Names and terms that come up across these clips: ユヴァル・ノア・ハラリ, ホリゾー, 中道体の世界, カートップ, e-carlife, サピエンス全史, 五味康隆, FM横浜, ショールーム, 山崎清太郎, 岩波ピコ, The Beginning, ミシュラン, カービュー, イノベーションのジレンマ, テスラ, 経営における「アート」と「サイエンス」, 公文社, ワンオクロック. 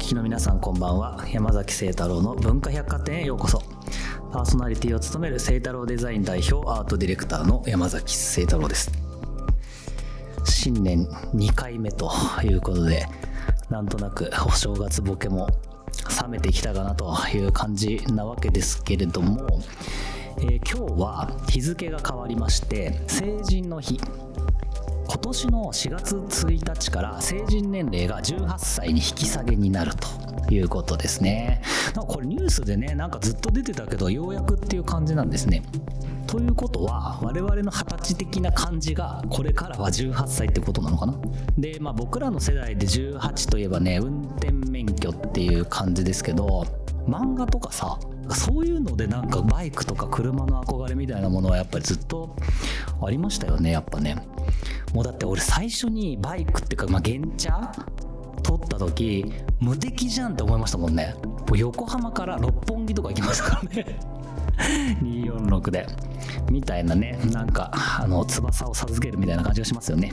聞きの皆さん、こんばんは。山崎清太郎の文化百貨店へようこそ。パーソナリティを務める清太郎デザイン代表アートディレクターの山崎清太郎です。新年2回目ということで、なんとなくお正月ボケも冷めてきたかなという感じなわけですけれども、今日は日付が変わりまして、成人の日、今年の4月1日から成人年齢が18歳に引き下げになるということですね。なんかこれニュースでね、なんかずっと出てたけど、ようやくっていう感じなんですね。ということは、我々の20歳的な感じがこれからは18歳ってことなのかな。で、僕らの世代で18といえばね、運転免許っていう感じですけど、漫画とかさ、そういうのでなんかバイクとか車の憧れみたいなものはやっぱりずっとありましたよね。やっぱね、もうだって俺最初にバイクっていうか、原チャ取った時無敵じゃんって思いましたもんね。もう横浜から六本木とか行きますからね246でみたいなね、なんか翼を授けるみたいな感じがしますよね。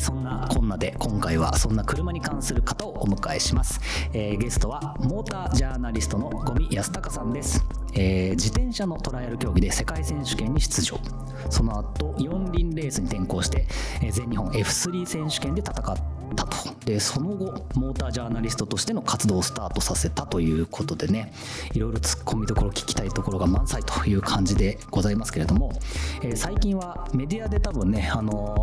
そんなこんなで、今回はそんな車に関する方をお迎えします。ゲストはモータージャーナリストの五味康隆さんです。自転車のトライアル競技で世界選手権に出場、その後四輪レースに転向して、全日本 F3 選手権で戦ったと。でその後モータージャーナリストとしての活動をスタートさせたということでね、いろいろ突っ込みどころ、聞きたいところが満載という感じでございますけれども、最近はメディアで多分ね、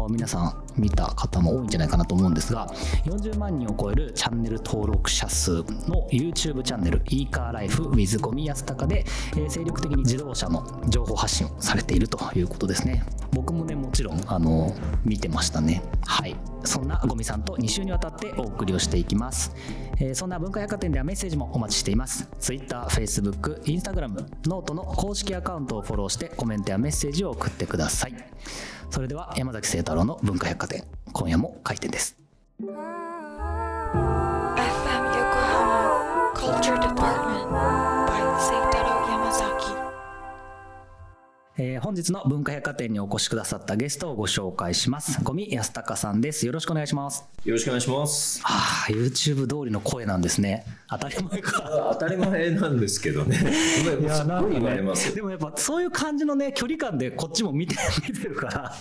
皆さん見た方も多いんじゃないかなと思うんですが、40万人を超えるチャンネル登録者数の YouTube チャンネル e-carlife with 五味康隆で、精力的に自動車の情報発信をされているということですね。僕もね、もちろん見てましたね。はい、そんな五味さんと2週にわたってお送りをしていきます。そんな文化百貨店ではメッセージもお待ちしています。 Twitter、Facebook、Instagram、ノートの公式アカウントをフォローしてコメントやメッセージを送ってください。それでは山崎清太郎の文化百貨店、今夜も開店です。 FM 横浜 Culture Department by 清太郎山崎。本日の文化百貨店にお越しくださったゲストをご紹介します。五味康隆さんです。よろしくお願いします。よろしくお願いします。YouTube 通りの声なんですね。当たり前か当たり前なんですけどねいや、すごい言われます、でもやっぱそういう感じのね、距離感でこっちも見てるから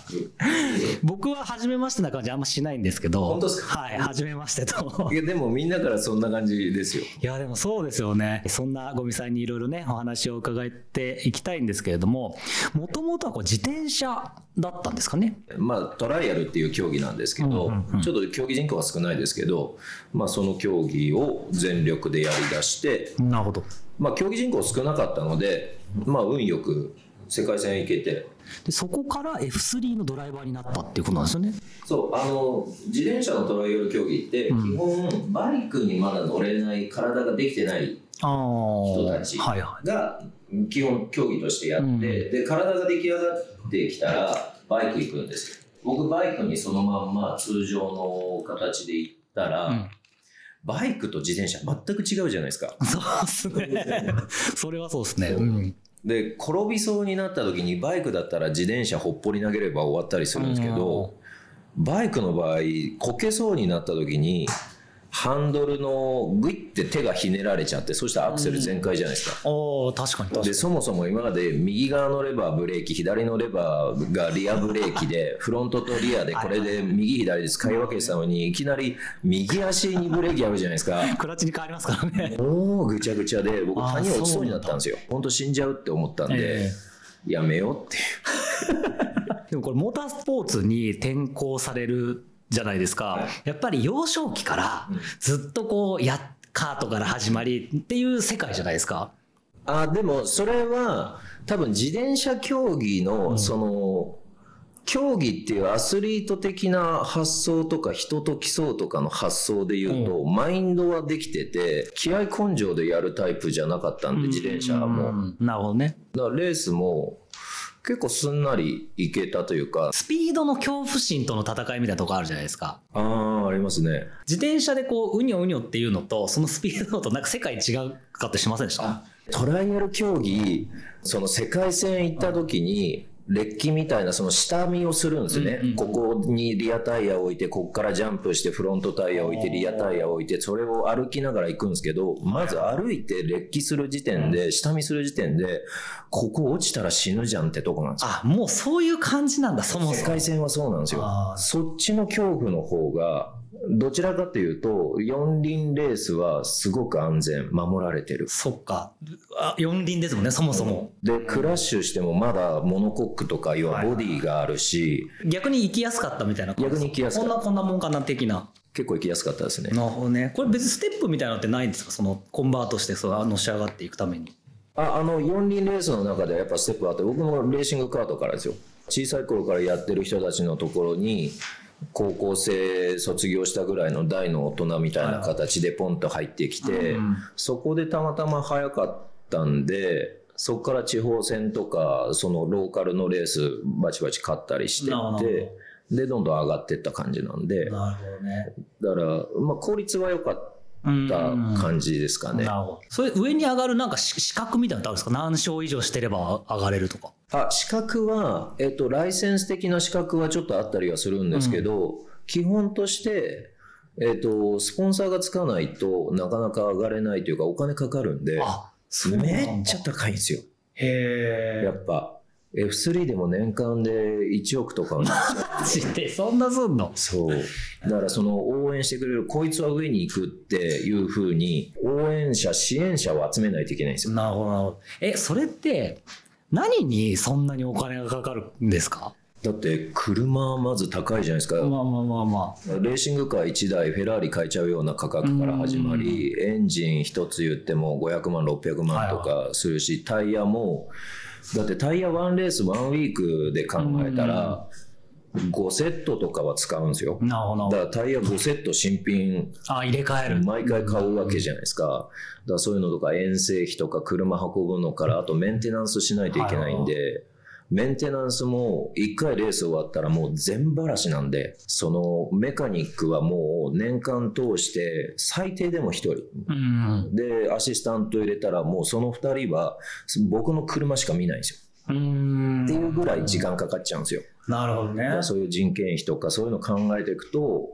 僕は初めましてな感じあんましないんですけど。本当ですか。はい、初めましてといやでもみんなからそんな感じですよ。いやでもそうですよね。そんな五味さんにいろいろね、お話を伺っていきたいんですけれども、もともとはこう自転車だったんですかね。トライアルっていう競技なんですけど、ちょっと競技人口は少ないですけど、その競技を全力でやりだして、なるほど、競技人口少なかったので、運よく世界戦へ行けて、でそこから F3 のドライバーになったっていうことなんですよね。そう、自転車のトライアル競技って、基本バイクにまだ乗れない、体ができてない人たちが、基本競技としてやって、で体が出来上がってきたらバイク行くんですよ。僕バイクにそのまんま通常の形で行ったら、バイクと自転車全く違うじゃないですか。そうですねそれはそうですね。で転びそうになった時に、バイクだったら自転車ほっぽり投げれば終わったりするんですけど、バイクの場合こけそうになった時にハンドルのグイって手がひねられちゃって、そしたらアクセル全開じゃないですか。確かに。でそもそも今まで右側のレバーブレーキ、左のレバーがリアブレーキでフロントとリアでこれで右左で使い分けてたのに、いきなり右足にブレーキやるじゃないですかクラッチに変わりますからね。もうぐちゃぐちゃで、僕谷落ちそうになったんですよ。本当死んじゃうって思ったんで、やめようっていうでもこれモータースポーツに転向されるじゃないですか、やっぱり幼少期からずっとこうカートから始まりっていう世界じゃないですか。でもそれは多分自転車競技のその競技っていうアスリート的な発想とか、人と競うとかの発想でいうと、マインドはできてて、気合根性でやるタイプじゃなかったんで、自転車も、なるほどね。だからレースも結構すんなりいけたというか、スピードの恐怖心との戦いみたいなとこあるじゃないですか。ありますね。自転車でこうウニョウニョっていうのと、そのスピードとなんか世界違うかってしませんでした？トライアル競技、その世界戦行った時に劣気みたいなその下見をするんですよね、うんうん、ここにリアタイヤを置いてここからジャンプしてフロントタイヤを置いてリアタイヤを置いてそれを歩きながら行くんですけど、まず歩いて劣気する時点で、下見する時点でここ落ちたら死ぬじゃんってとこなんですよ。あ、もうそういう感じなんだ。その世界線はそうなんですよ。そっちの恐怖の方がどちらかというと四輪レースはすごく安全、守られてる。そっか、四輪ですもんね、そもそも。でクラッシュしてもまだモノコックとか要はボディがあるし、はいはい、逆に行きやすかったみたいな感じ。逆に行きやすかった。こんなもんかな的な。結構行きやすかったですね。なるほどね。これ別にステップみたいなのってないんですか、そのコンバートしてのし上がっていくために。四輪レースの中ではやっぱステップがあって、僕もレーシングカートからですよ。小さい頃からやってる人たちのところに高校生卒業したぐらいの大の大人みたいな形でポンと入ってきて、そこでたまたま早かったんで、そこから地方戦とかそのローカルのレースバチバチ勝ったりしてってでどんどん上がっていった感じなんで。なるほどね。だからまあ効率は良かった感じですかね。なるほど。それ上に上がるなんか資格みたいなのあるんですか？何勝以上してれば上がれるとか。資格は、ライセンス的な資格はちょっとあったりはするんですけど、基本として、スポンサーがつかないとなかなか上がれないというか、お金かかるんで。めっちゃ高いんですよ。へー。やっぱ F3 でも年間で1億とかはそんなすんの？そう。だからその応援してくれる、こいつは上に行くっていう風に応援者支援者を集めないといけないんですよ。なるほどなるほど。それって何にそんなにお金がかかるんですか？だって車はまず高いじゃないですか。まあまあまあまあ。レーシングカー1台フェラーリ買えちゃうような価格から始まり、エンジン1つ言っても500万600万とかするし、タイヤもだってタイヤ1レース1ウィークで考えたら5セットとかは使うんですよ。なるほど。だからタイヤ5セット新品入れ替える、毎回買うわけじゃないですか。だからそういうのとか遠征費とか車運ぶのから、あとメンテナンスしないといけないんで、メンテナンスも1回レース終わったらもう全ばらしなんで、そのメカニックはもう年間通して最低でも1人、でアシスタント入れたらもうその2人は僕の車しか見ないんですよ。っていうぐらい時間かかっちゃうんですよ。なるほどね。そういう人件費とかそういうの考えていくと、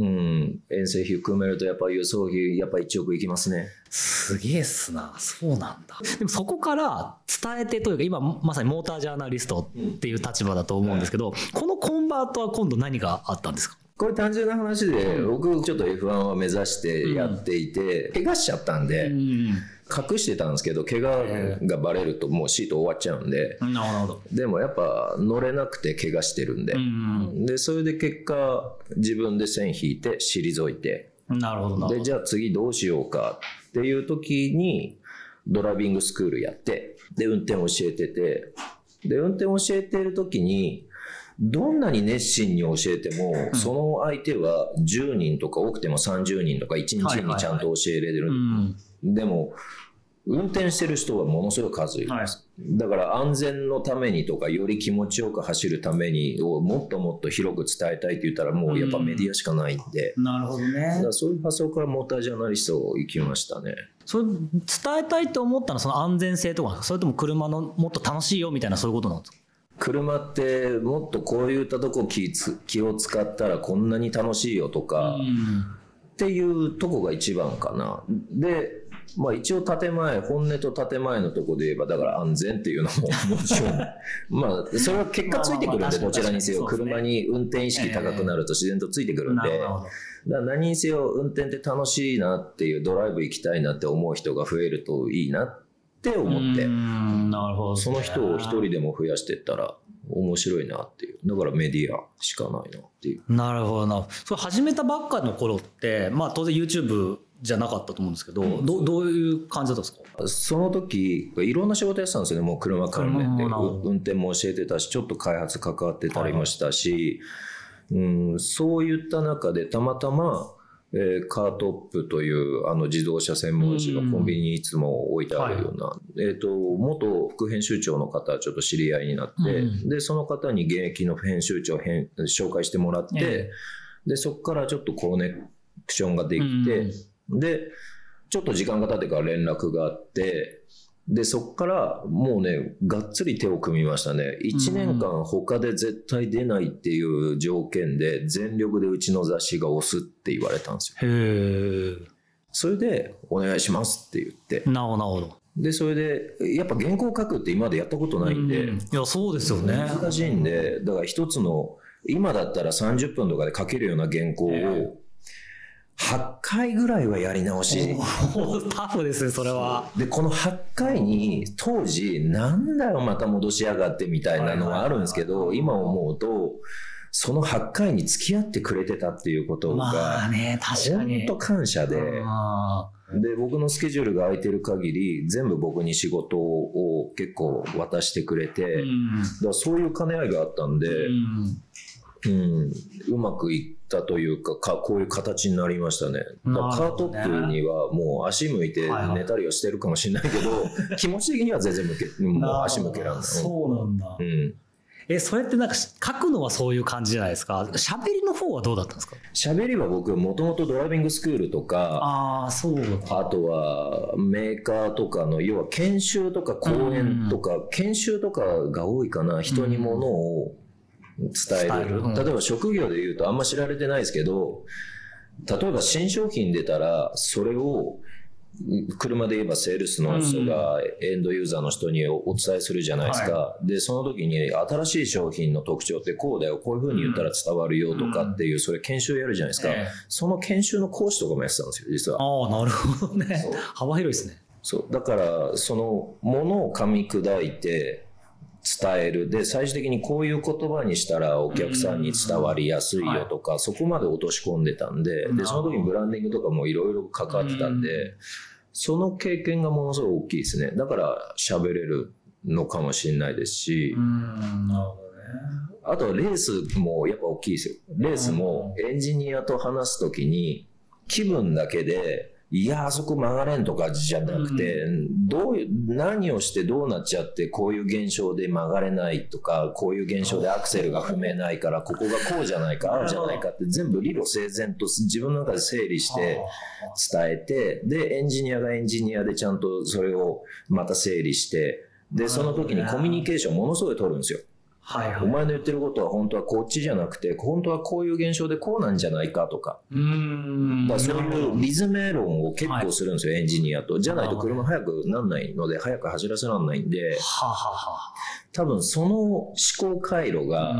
遠征費含めるとやっぱ輸送費やっぱ1億いきますね。すげえっすな。そうなんだ。でもそこから伝えてというか、今まさにモータージャーナリストっていう立場だと思うんですけど、このコンバートは今度何があったんですか？これ単純な話で、僕ちょっと F1 を目指してやっていて、怪我しちゃったんで、隠してたんですけど、怪我がバレるともうシート終わっちゃうんで。なるほど。でもやっぱ乗れなくて怪我してるんで、でそれで結果自分で線引いて退いて。なるほど。でじゃあ次どうしようかっていう時にドライビングスクールやって、で運転教えてて、で運転教えてる時にどんなに熱心に教えても、その相手は10人とか多くても30人とか1日にちゃんと教えれる。でも運転してる人はものすごい数います、だから安全のためにとか、より気持ちよく走るためにをもっともっと広く伝えたいって言ったら、もうやっぱメディアしかないんで。なるほどね。だからそういう発想からモータージャーナリストを行きましたね。それ伝えたいと思ったのはその安全性とか、それとも車のもっと楽しいよみたいな、そういうことなんですか？車ってもっとこういったとこ気を使ったらこんなに楽しいよとかっていうとこが一番かな。で、まあ、一応建前、本音と建前のとこで言えば、だから安全っていうのももちろんまあそれは結果ついてくるんで、どちらにせよ車に運転意識高くなると自然とついてくるんで、だから何にせよ運転って楽しいなっていう、ドライブ行きたいなって思う人が増えるといいなって思って、なるほどね、その人を一人でも増やしていったら面白いなっていう。だからメディアしかないなっていう。なるほどな。それ始めたばっかの頃って、まあ、当然 YouTube じゃなかったと思うんですけど、どういう感じだったんですか？その時いろんな仕事やってたんですよね。もう車関連で運転も教えてたし、ちょっと開発関わってたりもしたし、そういった中でたまたまカートップという自動車専門誌がコンビニにいつも置いてあるような、元副編集長の方ちょっと知り合いになって、でその方に現役の編集長紹介してもらって、でそこからちょっとコネクションができて、でちょっと時間が経ってから連絡があって、でそっからもうねがっつり手を組みましたね。1年間他で絶対出ないっていう条件で全力でうちの雑誌が押すって言われたんですよ。へえ。それでお願いしますって言って、なおなおので、それでやっぱ原稿書くって今までやったことないんで、うん、いやそうですよね、難しいんで、だから一つの今だったら30分とかで書けるような原稿を8回ぐらいはやり直し。タフですねそれは。でこの8回に当時なんだよまた戻しやがってみたいなのはあるんですけど、今思うとその8回に付き合ってくれてたっていうことが本当感謝で、で僕のスケジュールが空いてる限り全部僕に仕事を結構渡してくれて、だそういう兼ね合いがあったんで、うまくいったという かこういう形になりましたね。だからカートップにはもう足向いて寝たりはしてるかもしれないけど、はい、気持ち的には全然もう足向けられない。そうなんだ、うん、それってなんか書くのはそういう感じじゃないですか。喋りの方はどうだったんですか。喋りは僕もともとドライビングスクールとか あとはメーカーとかの要は研修とか講演とか、研修とかが多いかな。人に物を伝える、例えば職業でいうとあんま知られてないですけど、例えば新商品出たらそれを車で言えばセールスの人がエンドユーザーの人にお伝えするじゃないですか、はい、でその時に新しい商品の特徴ってこうだよ、こういう風に言ったら伝わるよとかっていう、それ研修やるじゃないですか、その研修の講師とかもやってたんですよ実は。ああなるほどね、幅広いですね。そうだからそのものを噛み砕いて伝える、で最終的にこういう言葉にしたらお客さんに伝わりやすいよとか、そこまで落とし込んでたんで、でその時にブランディングとかもいろいろ関わってたんで、その経験がものすごく大きいですね。だから喋れるのかもしれないですし、なるほどね。あとはレースもやっぱ大きいですよ。レースもエンジニアと話す時に気分だけでいやあそこ曲がれんとかじゃなくて、何をしてどうなっちゃってこういう現象で曲がれないとか、こういう現象でアクセルが踏めないからここがこうじゃないかああじゃないかって全部理路整然と自分の中で整理して伝えて、でエンジニアがエンジニアでちゃんとそれをまた整理して、でその時にコミュニケーションものすごい取るんですよ。はいはい、お前の言ってることは本当はこっちじゃなくて本当はこういう現象でこうなんじゃないかとか、だからそういう理詰め論を結構するんですよ、エンジニアと。じゃないと車速くなんないので、早く走らせらんないんで、多分その思考回路が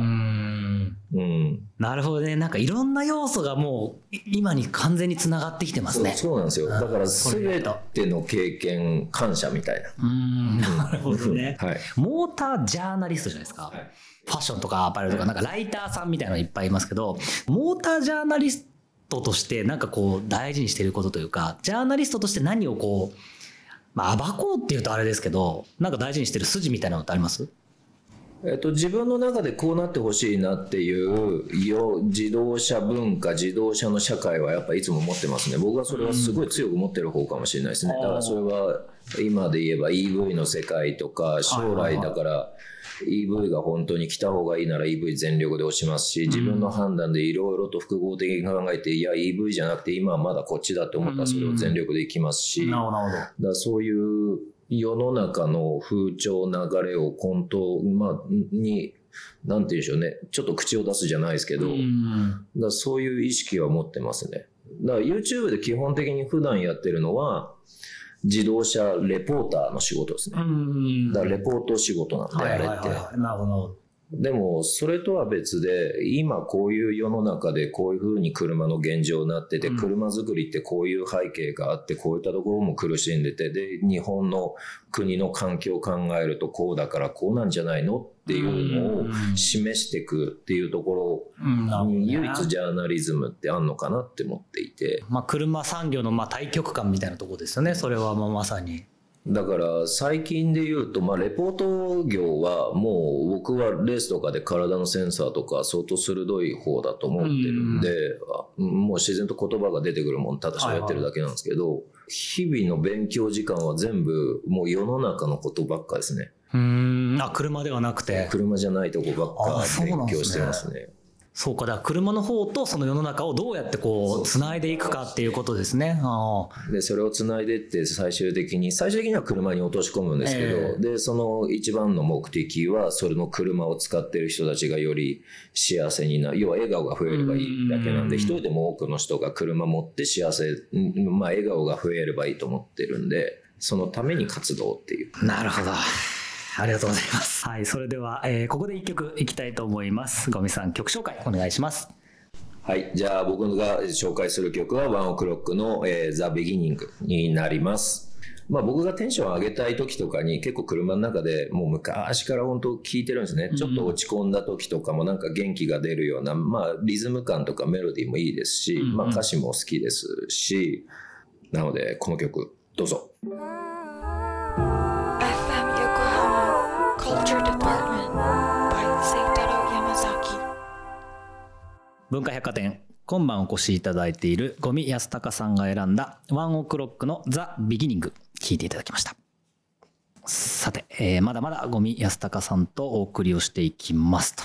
なるほどね。なんかいろんな要素がもう今に完全につながってきてますね。そうなんですよ。だから全ての経験感謝みたいな。なるほどね、はい、モータージャーナリストじゃないですか、はい、ファッションとかアパレルとかなんかライターさんみたいなのいっぱいいますけど、モータージャーナリストとしてなんかこう大事にしていることというか、ジャーナリストとして何をこう、暴こうっていうとあれですけど、なんか大事にしてる筋みたいなのってあります？自分の中でこうなってほしいなっていう自動車文化、自動車の社会はやっぱいつも持ってますね。僕はそれはすごい強く持ってる方かもしれないですね。だからそれは今で言えば EV の世界とか、将来だからEV が本当に来た方がいいなら EV 全力で押しますし、自分の判断でいろいろと複合的に考えて、いや EV じゃなくて今はまだこっちだって思ったらそれを全力でいきますし、だからそういう世の中の風潮流れを本当に何て言うんでしょうね、ちょっと口を出すじゃないですけど、だそういう意識は持ってますね。だから YouTube で基本的に普段やってるのは自動車レポーターの仕事ですね。だからレポート仕事なんで、あれって。なるほど。でもそれとは別で、今こういう世の中でこういう風に車の現状になってて、車作りってこういう背景があって、こういったところも苦しんでて、で日本の国の環境を考えるとこうだからこうなんじゃないのっていうのを示していくっていうところに唯一ジャーナリズムってあんのかなって思っていて、車産業の大局観みたいなところですよね。それはまさにだから最近で言うと、レポート業はもう僕はレースとかで体のセンサーとか相当鋭い方だと思ってるんで、もう自然と言葉が出てくるもんただしゃべってるだけなんですけど、日々の勉強時間は全部もう世の中のことばっかですね。車ではなくて、車じゃないとこばっか勉強してますね。そうか、だから車の方とその世の中をどうやってこうつないでいくかっていうことですね。あでそれをつないでって最終的には車に落とし込むんですけど、でその一番の目的はそれの車を使ってる人たちがより幸せになる、要は笑顔が増えればいいだけなんで、一人でも多くの人が車持って幸せ、まあ、笑顔が増えればいいと思ってるんで、そのために活動っていう。なるほど、ありがとうございます、はい、それでは、ここで1曲いきたいと思います。五味さん、曲紹介お願いします。はい、じゃあ僕が紹介する曲はワンオクロックの、The Beginning になります。まあ、僕がテンション上げたい時とかに結構車の中でもう昔から本当聴いてるんですね。ちょっと落ち込んだ時とかもなんか元気が出るような、まあ、リズム感とかメロディーもいいですし、まあ、歌詞も好きですし、なのでこの曲どうぞ。文化百貨店、今晩お越しいただいている五味康隆さんが選んだワンオクロックのザ・ビギニング、聞いていただきました。さて、まだまだ五味康隆さんとお送りをしていきますと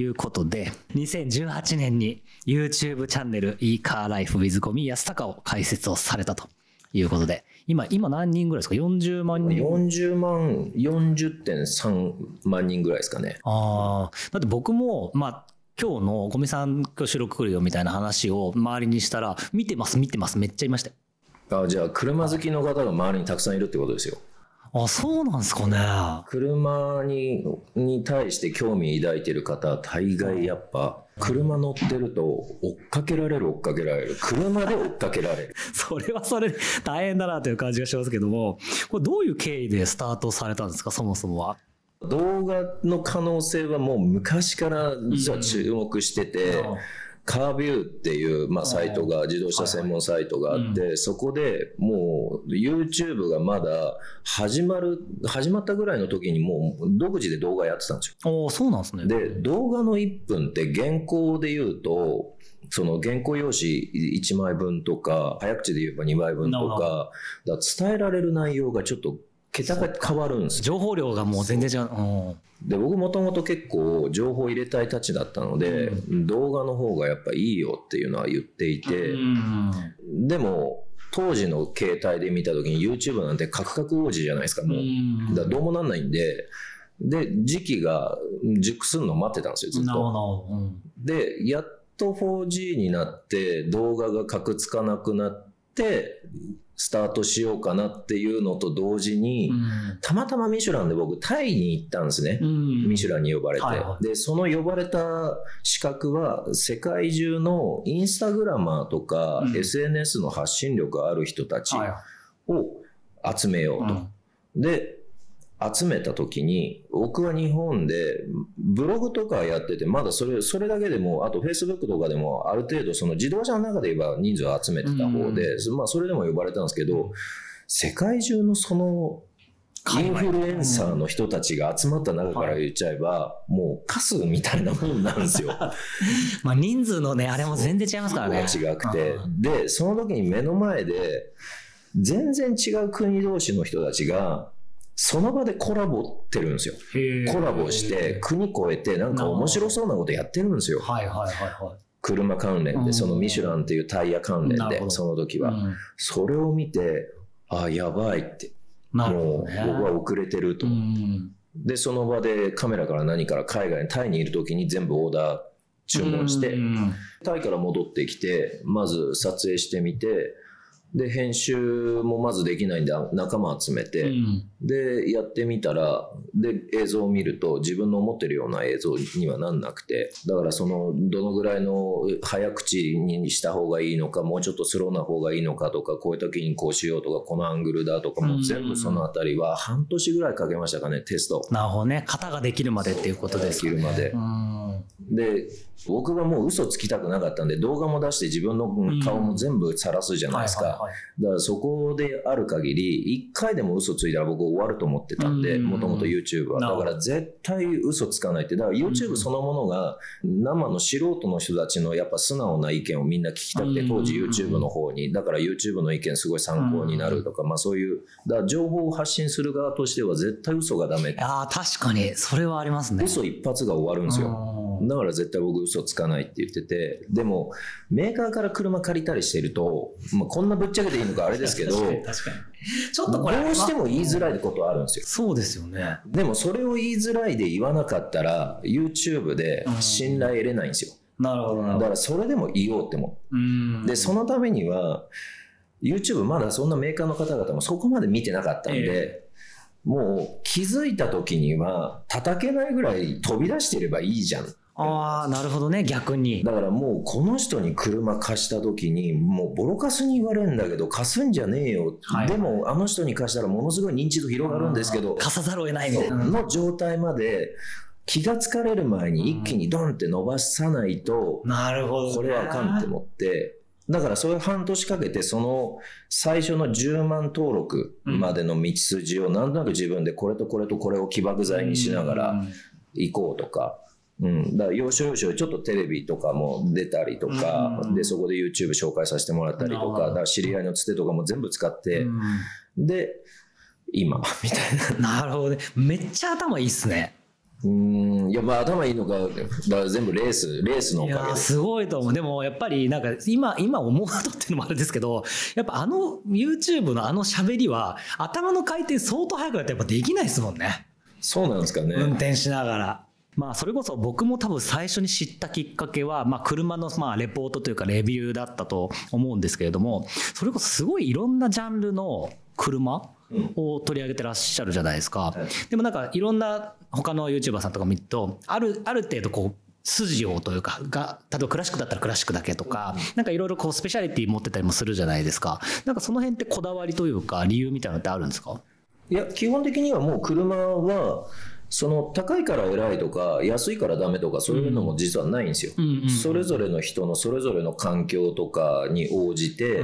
いうことで、2018年に YouTube チャンネル eCarLife with 五味康隆を開設をされたということで、今何人ぐらいですか？40万人、40.3 万人ぐらいですかね。ああ、だって僕もまあ今日の五味さん今日収録来るよみたいな話を周りにしたら、見てますめっちゃいましたよ。あ、じゃあ車好きの方が周りにたくさんいるってことですよ。あ、そうなんですかね。車に対して興味抱いてる方、大概やっぱ車乗ってると追っかけられる、車で追っかけられるそれはそれ大変だなという感じがしますけども、これどういう経緯でスタートされたんですか？そもそもは動画の可能性はもう昔から実は注目してて、カービューっていう、まあ、サイトが、自動車専門サイトがあって、そこでもう YouTube がまだ始まったぐらいの時にもう独自で動画やってたんですよ。そうなんですね。で、動画の1分って原稿で言うと、その原稿用紙1枚分とか、早口で言えば2枚分とか、だから伝えられる内容がちょっと桁が変わるんです。情報量がもう全然違う。で、僕もともと結構情報入れたいたちだったので、動画の方がやっぱいいよっていうのは言っていて、でも当時の携帯で見た時に YouTube なんてカクカク王子じゃないですか。もうだからどうもなんないんで、時期が熟するの待ってたんですよ、ずっと。で、やっと 4G になって動画がカクつかなくなってスタートしようかなっていうのと同時に、たまたまミシュランで僕タイに行ったんですね、ミシュランに呼ばれて、でその呼ばれた資格は世界中のインスタグラマーとか、SNS の発信力ある人たちを集めようと、で集めた時に、僕は日本でブログとかやってて、まだそれだけでも、あと Facebook とかでもある程度その自動車の中で言えば人数を集めてた方で、まあそれでも呼ばれたんですけど、世界中のそのインフルエンサーの人たちが集まった中から言っちゃえば、もうカスみたいなもんなんですよまあ人数のね、あれも全然違いますからね。違くて、でその時に目の前で全然違う国同士の人たちがその場でコラボってるんですよ。コラボして国越えてなんか面白そうなことやってるんですよ。車関連で、そのミシュランっていうタイヤ関連で、その時は、それを見て、あ、やばいって、もう僕は遅れてると。でその場でカメラから何から海外にタイにいる時に全部オーダー注文して、タイから戻ってきてまず撮影してみて。で編集もまずできないんで仲間集めて、でやってみたら、で映像を見ると自分の思ってるような映像にはなんなくて、だからそのどのぐらいの早口にした方がいいのか、もうちょっとスローな方がいいのかとか、こういう時にこうしようとか、このアングルだとか、もう全部そのあたりは半年ぐらいかけましたかね、テスト。なるほどね、型ができるまでっていうことですかね。できるまで。で僕がもう嘘つきたくなかったんで、動画も出して自分の顔も全部晒すじゃないですか。だからそこである限り1回でも嘘ついたら僕終わると思ってたんで、もともと YouTube はだから絶対嘘つかないって。だから YouTube そのものが生の素人の人たちのやっぱ素直な意見をみんな聞きたくて、当時 YouTube の方にだから YouTube の意見すごい参考になるとか、まあそういうだから情報を発信する側としては絶対嘘がダメ。ああ確かにそれはありますね。嘘一発が終わるんですよ。だから絶対僕嘘つかないって言ってて、でもメーカーから車借りたりしてると、まあ、こんなぶっちゃけていいのかあれですけど、ちょっとこれどうしても言いづらいことあるんですよ。そうですよね。でもそれを言いづらいで言わなかったら YouTube で信頼得れないんですよ。なるほどなるほど。だからそれでも言おうって思う。でそのためには YouTube まだそんなメーカーの方々もそこまで見てなかったんで、もう気づいた時には叩けないぐらい飛び出してればいいじゃん。ああなるほどね。逆にだからもうこの人に車貸した時にもうボロカスに言われるんだけど貸すんじゃねえよ、はいはい、でもあの人に貸したらものすごい認知度広がるんですけど貸さざるを得ないみたいなの状態まで気がつかれる前に一気にドンって伸ばさないと、なるほどね、これはあかんって思って、だからそれ半年かけてその最初の10万登録までの道筋をなんとなく自分でこれとこれとこれを起爆剤にしながら行こうとか、だから要所要所ちょっとテレビとかも出たりとかで、そこで YouTube 紹介させてもらったりとか、だから知り合いのつてとかも全部使ってで今みたいな。なるほどね。めっちゃ頭いいっすね。いやまあ頭いいのか、だから全部レースのおかげで。いやすごいと思う。でもやっぱりなんか今思うことっていうのもあれですけど、やっぱあの YouTube のあの喋りは頭の回転相当速くなってやっぱできないですもんね。そうなんですかね。運転しながら。まあそれこそ僕も多分最初に知ったきっかけはまあ車のまあレポートというかレビューだったと思うんですけれども、それこそすごいいろんなジャンルの車を取り上げてらっしゃるじゃないですか。でもなんかいろんな他の YouTuber さんとか見るとある程度こう筋をというかが、例えばクラシックだったらクラシックだけとか、なんかいろいろこうスペシャリティ持ってたりもするじゃないですか。なんかその辺ってこだわりというか理由みたいなのってあるんですか？いや基本的にはもう車はその高いから偉いとか安いからダメとかそういうのも実はないんですよ、それぞれの人のそれぞれの環境とかに応じて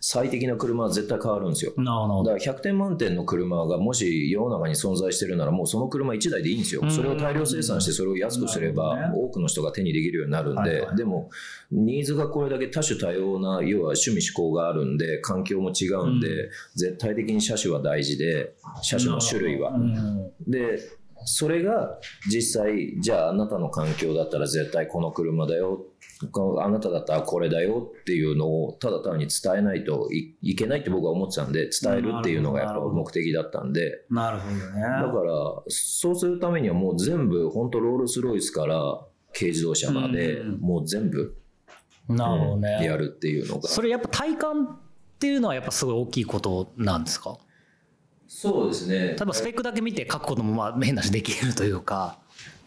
最適な車は絶対変わるんですよ、だから100点満点の車がもし世の中に存在してるならもうその車1台でいいんですよ、それを大量生産してそれを安くすれば多くの人が手にできるようになるんで、でもニーズがこれだけ多種多様な要は趣味嗜好があるんで環境も違うんで、絶対的に車種は大事で車種の種類は、でそれが実際じゃああなたの環境だったら絶対この車だよ、あなただったらこれだよっていうのをただ単に伝えないといけないって僕は思ってたんで、伝えるっていうのがやっぱ目的だったんで。なるほどね。だからそうするためにはもう全部本当ロールスロイスから軽自動車までもう全部、なるほどね、やるっていうのが。それやっぱ体感っていうのはやっぱすごい大きいことなんですか？そうですね。多分スペックだけ見て書くこともまあ変なしできるというか。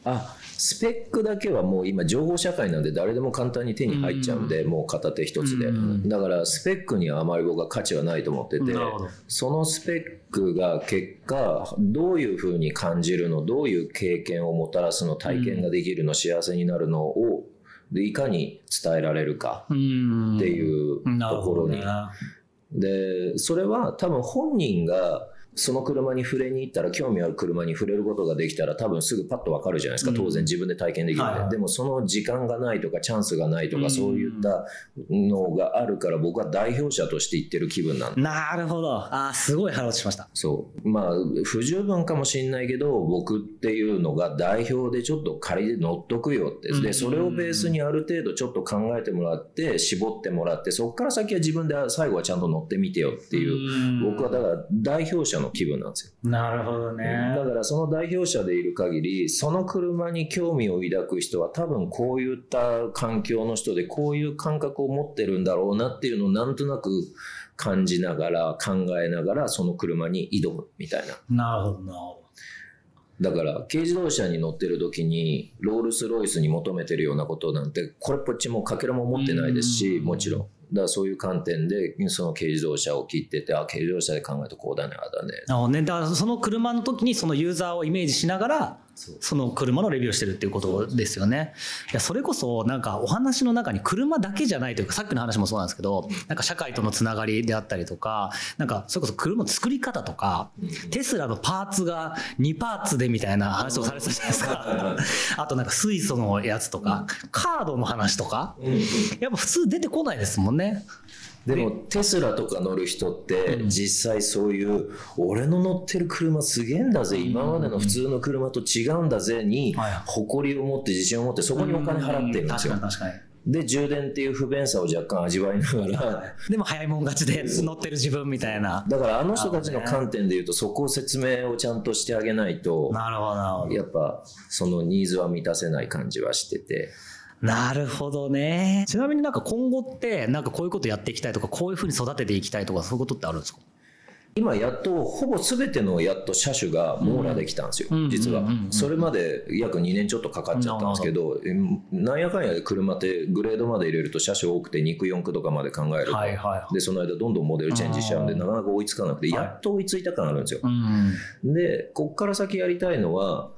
あ、スペックだけはもう今情報社会なんで誰でも簡単に手に入っちゃうんで、もう片手一つで、だからスペックにはあまり僕は価値はないと思ってて、そのスペックが結果どういう風に感じるの、どういう経験をもたらすの、体験ができるの、幸せになるのをいかに伝えられるかっていうところに、でそれは多分本人がその車に触れに行ったら興味ある車に触れることができたら多分すぐパッと分かるじゃないですか、当然自分で体験できるんで、でもその時間がないとかチャンスがないとかそういったのがあるから僕は代表者として言ってる気分なんで。なるほど。あ、すごい腹落ちしました。そう、まあ不十分かもしれないけど僕っていうのが代表でちょっと仮で乗っとくよって、でそれをベースにある程度ちょっと考えてもらって絞ってもらって、そこから先は自分で最後はちゃんと乗ってみてよっていう、僕はだから代表者の気分なんですよ。なるほどね。だからその代表者でいる限りその車に興味を抱く人は多分こういった環境の人でこういう感覚を持ってるんだろうなっていうのをなんとなく感じながら考えながらその車に挑むみたいな。なるほどな。だから軽自動車に乗ってる時にロールスロイスに求めてるようなことなんてこれっぽっちもかけらも持ってないですし、もちろんだからそういう観点でその軽自動車を切ってて、あ、軽自動車で考えるとこうだね、あだね。なるほどね。だからその車の時にそのユーザーをイメージしながらその車のレビューをしてるっていうことですよね。いやそれこそなんかお話の中に車だけじゃないというか、さっきの話もそうなんですけど、なんか社会とのつながりであったりとか、なんかそれこそ車の作り方とか、テスラのパーツが2パーツでみたいな話をされてたじゃないですかあとなんか水素のやつとかカードの話とか、やっぱ普通出てこないですもんね。でもテスラとか乗る人って実際そういう俺の乗ってる車すげえんだぜ、今までの普通の車と違うんだぜに誇りを持って自信を持ってそこにお金払ってるんですよ。確かに確かに。で充電っていう不便さを若干味わいながらでも早いもん勝ちで乗ってる自分みたいな。だからあの人たちの観点でいうとそこを説明をちゃんとしてあげないと、なるほどなるほど、やっぱそのニーズは満たせない感じはしてて。なるほどね。ちなみになんか今後ってなんかこういうことやっていきたいとかこういうふうに育てていきたいとかそういうことってあるんですか？今やっとほぼ全てのやっと車種が網羅できたんですよ、うん、実は、うんうんうんうん、それまで約2年ちょっとかかっちゃったんですけど、なんやかんやで車ってグレードまで入れると車種多くて2区4区とかまで考えると、はいはいはい、でその間どんどんモデルチェンジしちゃうんでなかなか追いつかなくて、やっと追いついた感あるんですよ、はい、でこっから先やりたいのは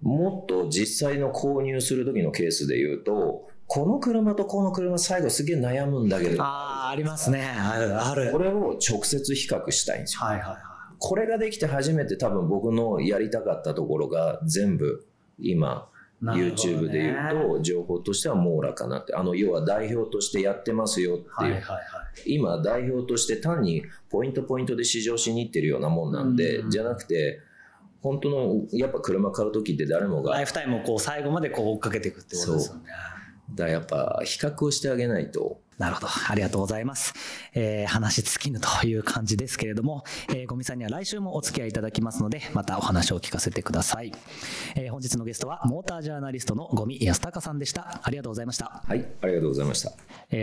もっと実際の購入する時のケースで言うと、この車とこの車最後すげえ悩むんだけど、ありますね、あるある、これを直接比較したいんですよ、はいはいはい、これができて初めて多分僕のやりたかったところが全部今 YouTube で言うと情報としては網羅かなって、あの要は代表としてやってますよっていう、はいはいはい、今代表として単にポイントポイントで試乗しに行ってるようなもんなんで、じゃなくて本当のやっぱ車買う時って誰もがライフタイムをこう最後までこう追っかけていくってことですよね。だやっぱ比較をしてあげないと。なるほど、ありがとうございます、話尽きぬという感じですけれども、五味さんには来週もお付き合いいただきますのでまたお話を聞かせてください、本日のゲストはモータージャーナリストの五味康隆さんでした。ありがとうございました。はい、ありがとうございました、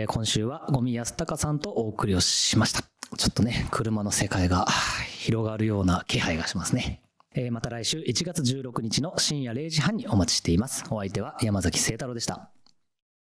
今週は五味康隆さんとお送りをしました。ちょっとね車の世界が広がるような気配がしますね。また来週1月16日の深夜0時半にお待ちしています。お相手は山崎誠太郎でした。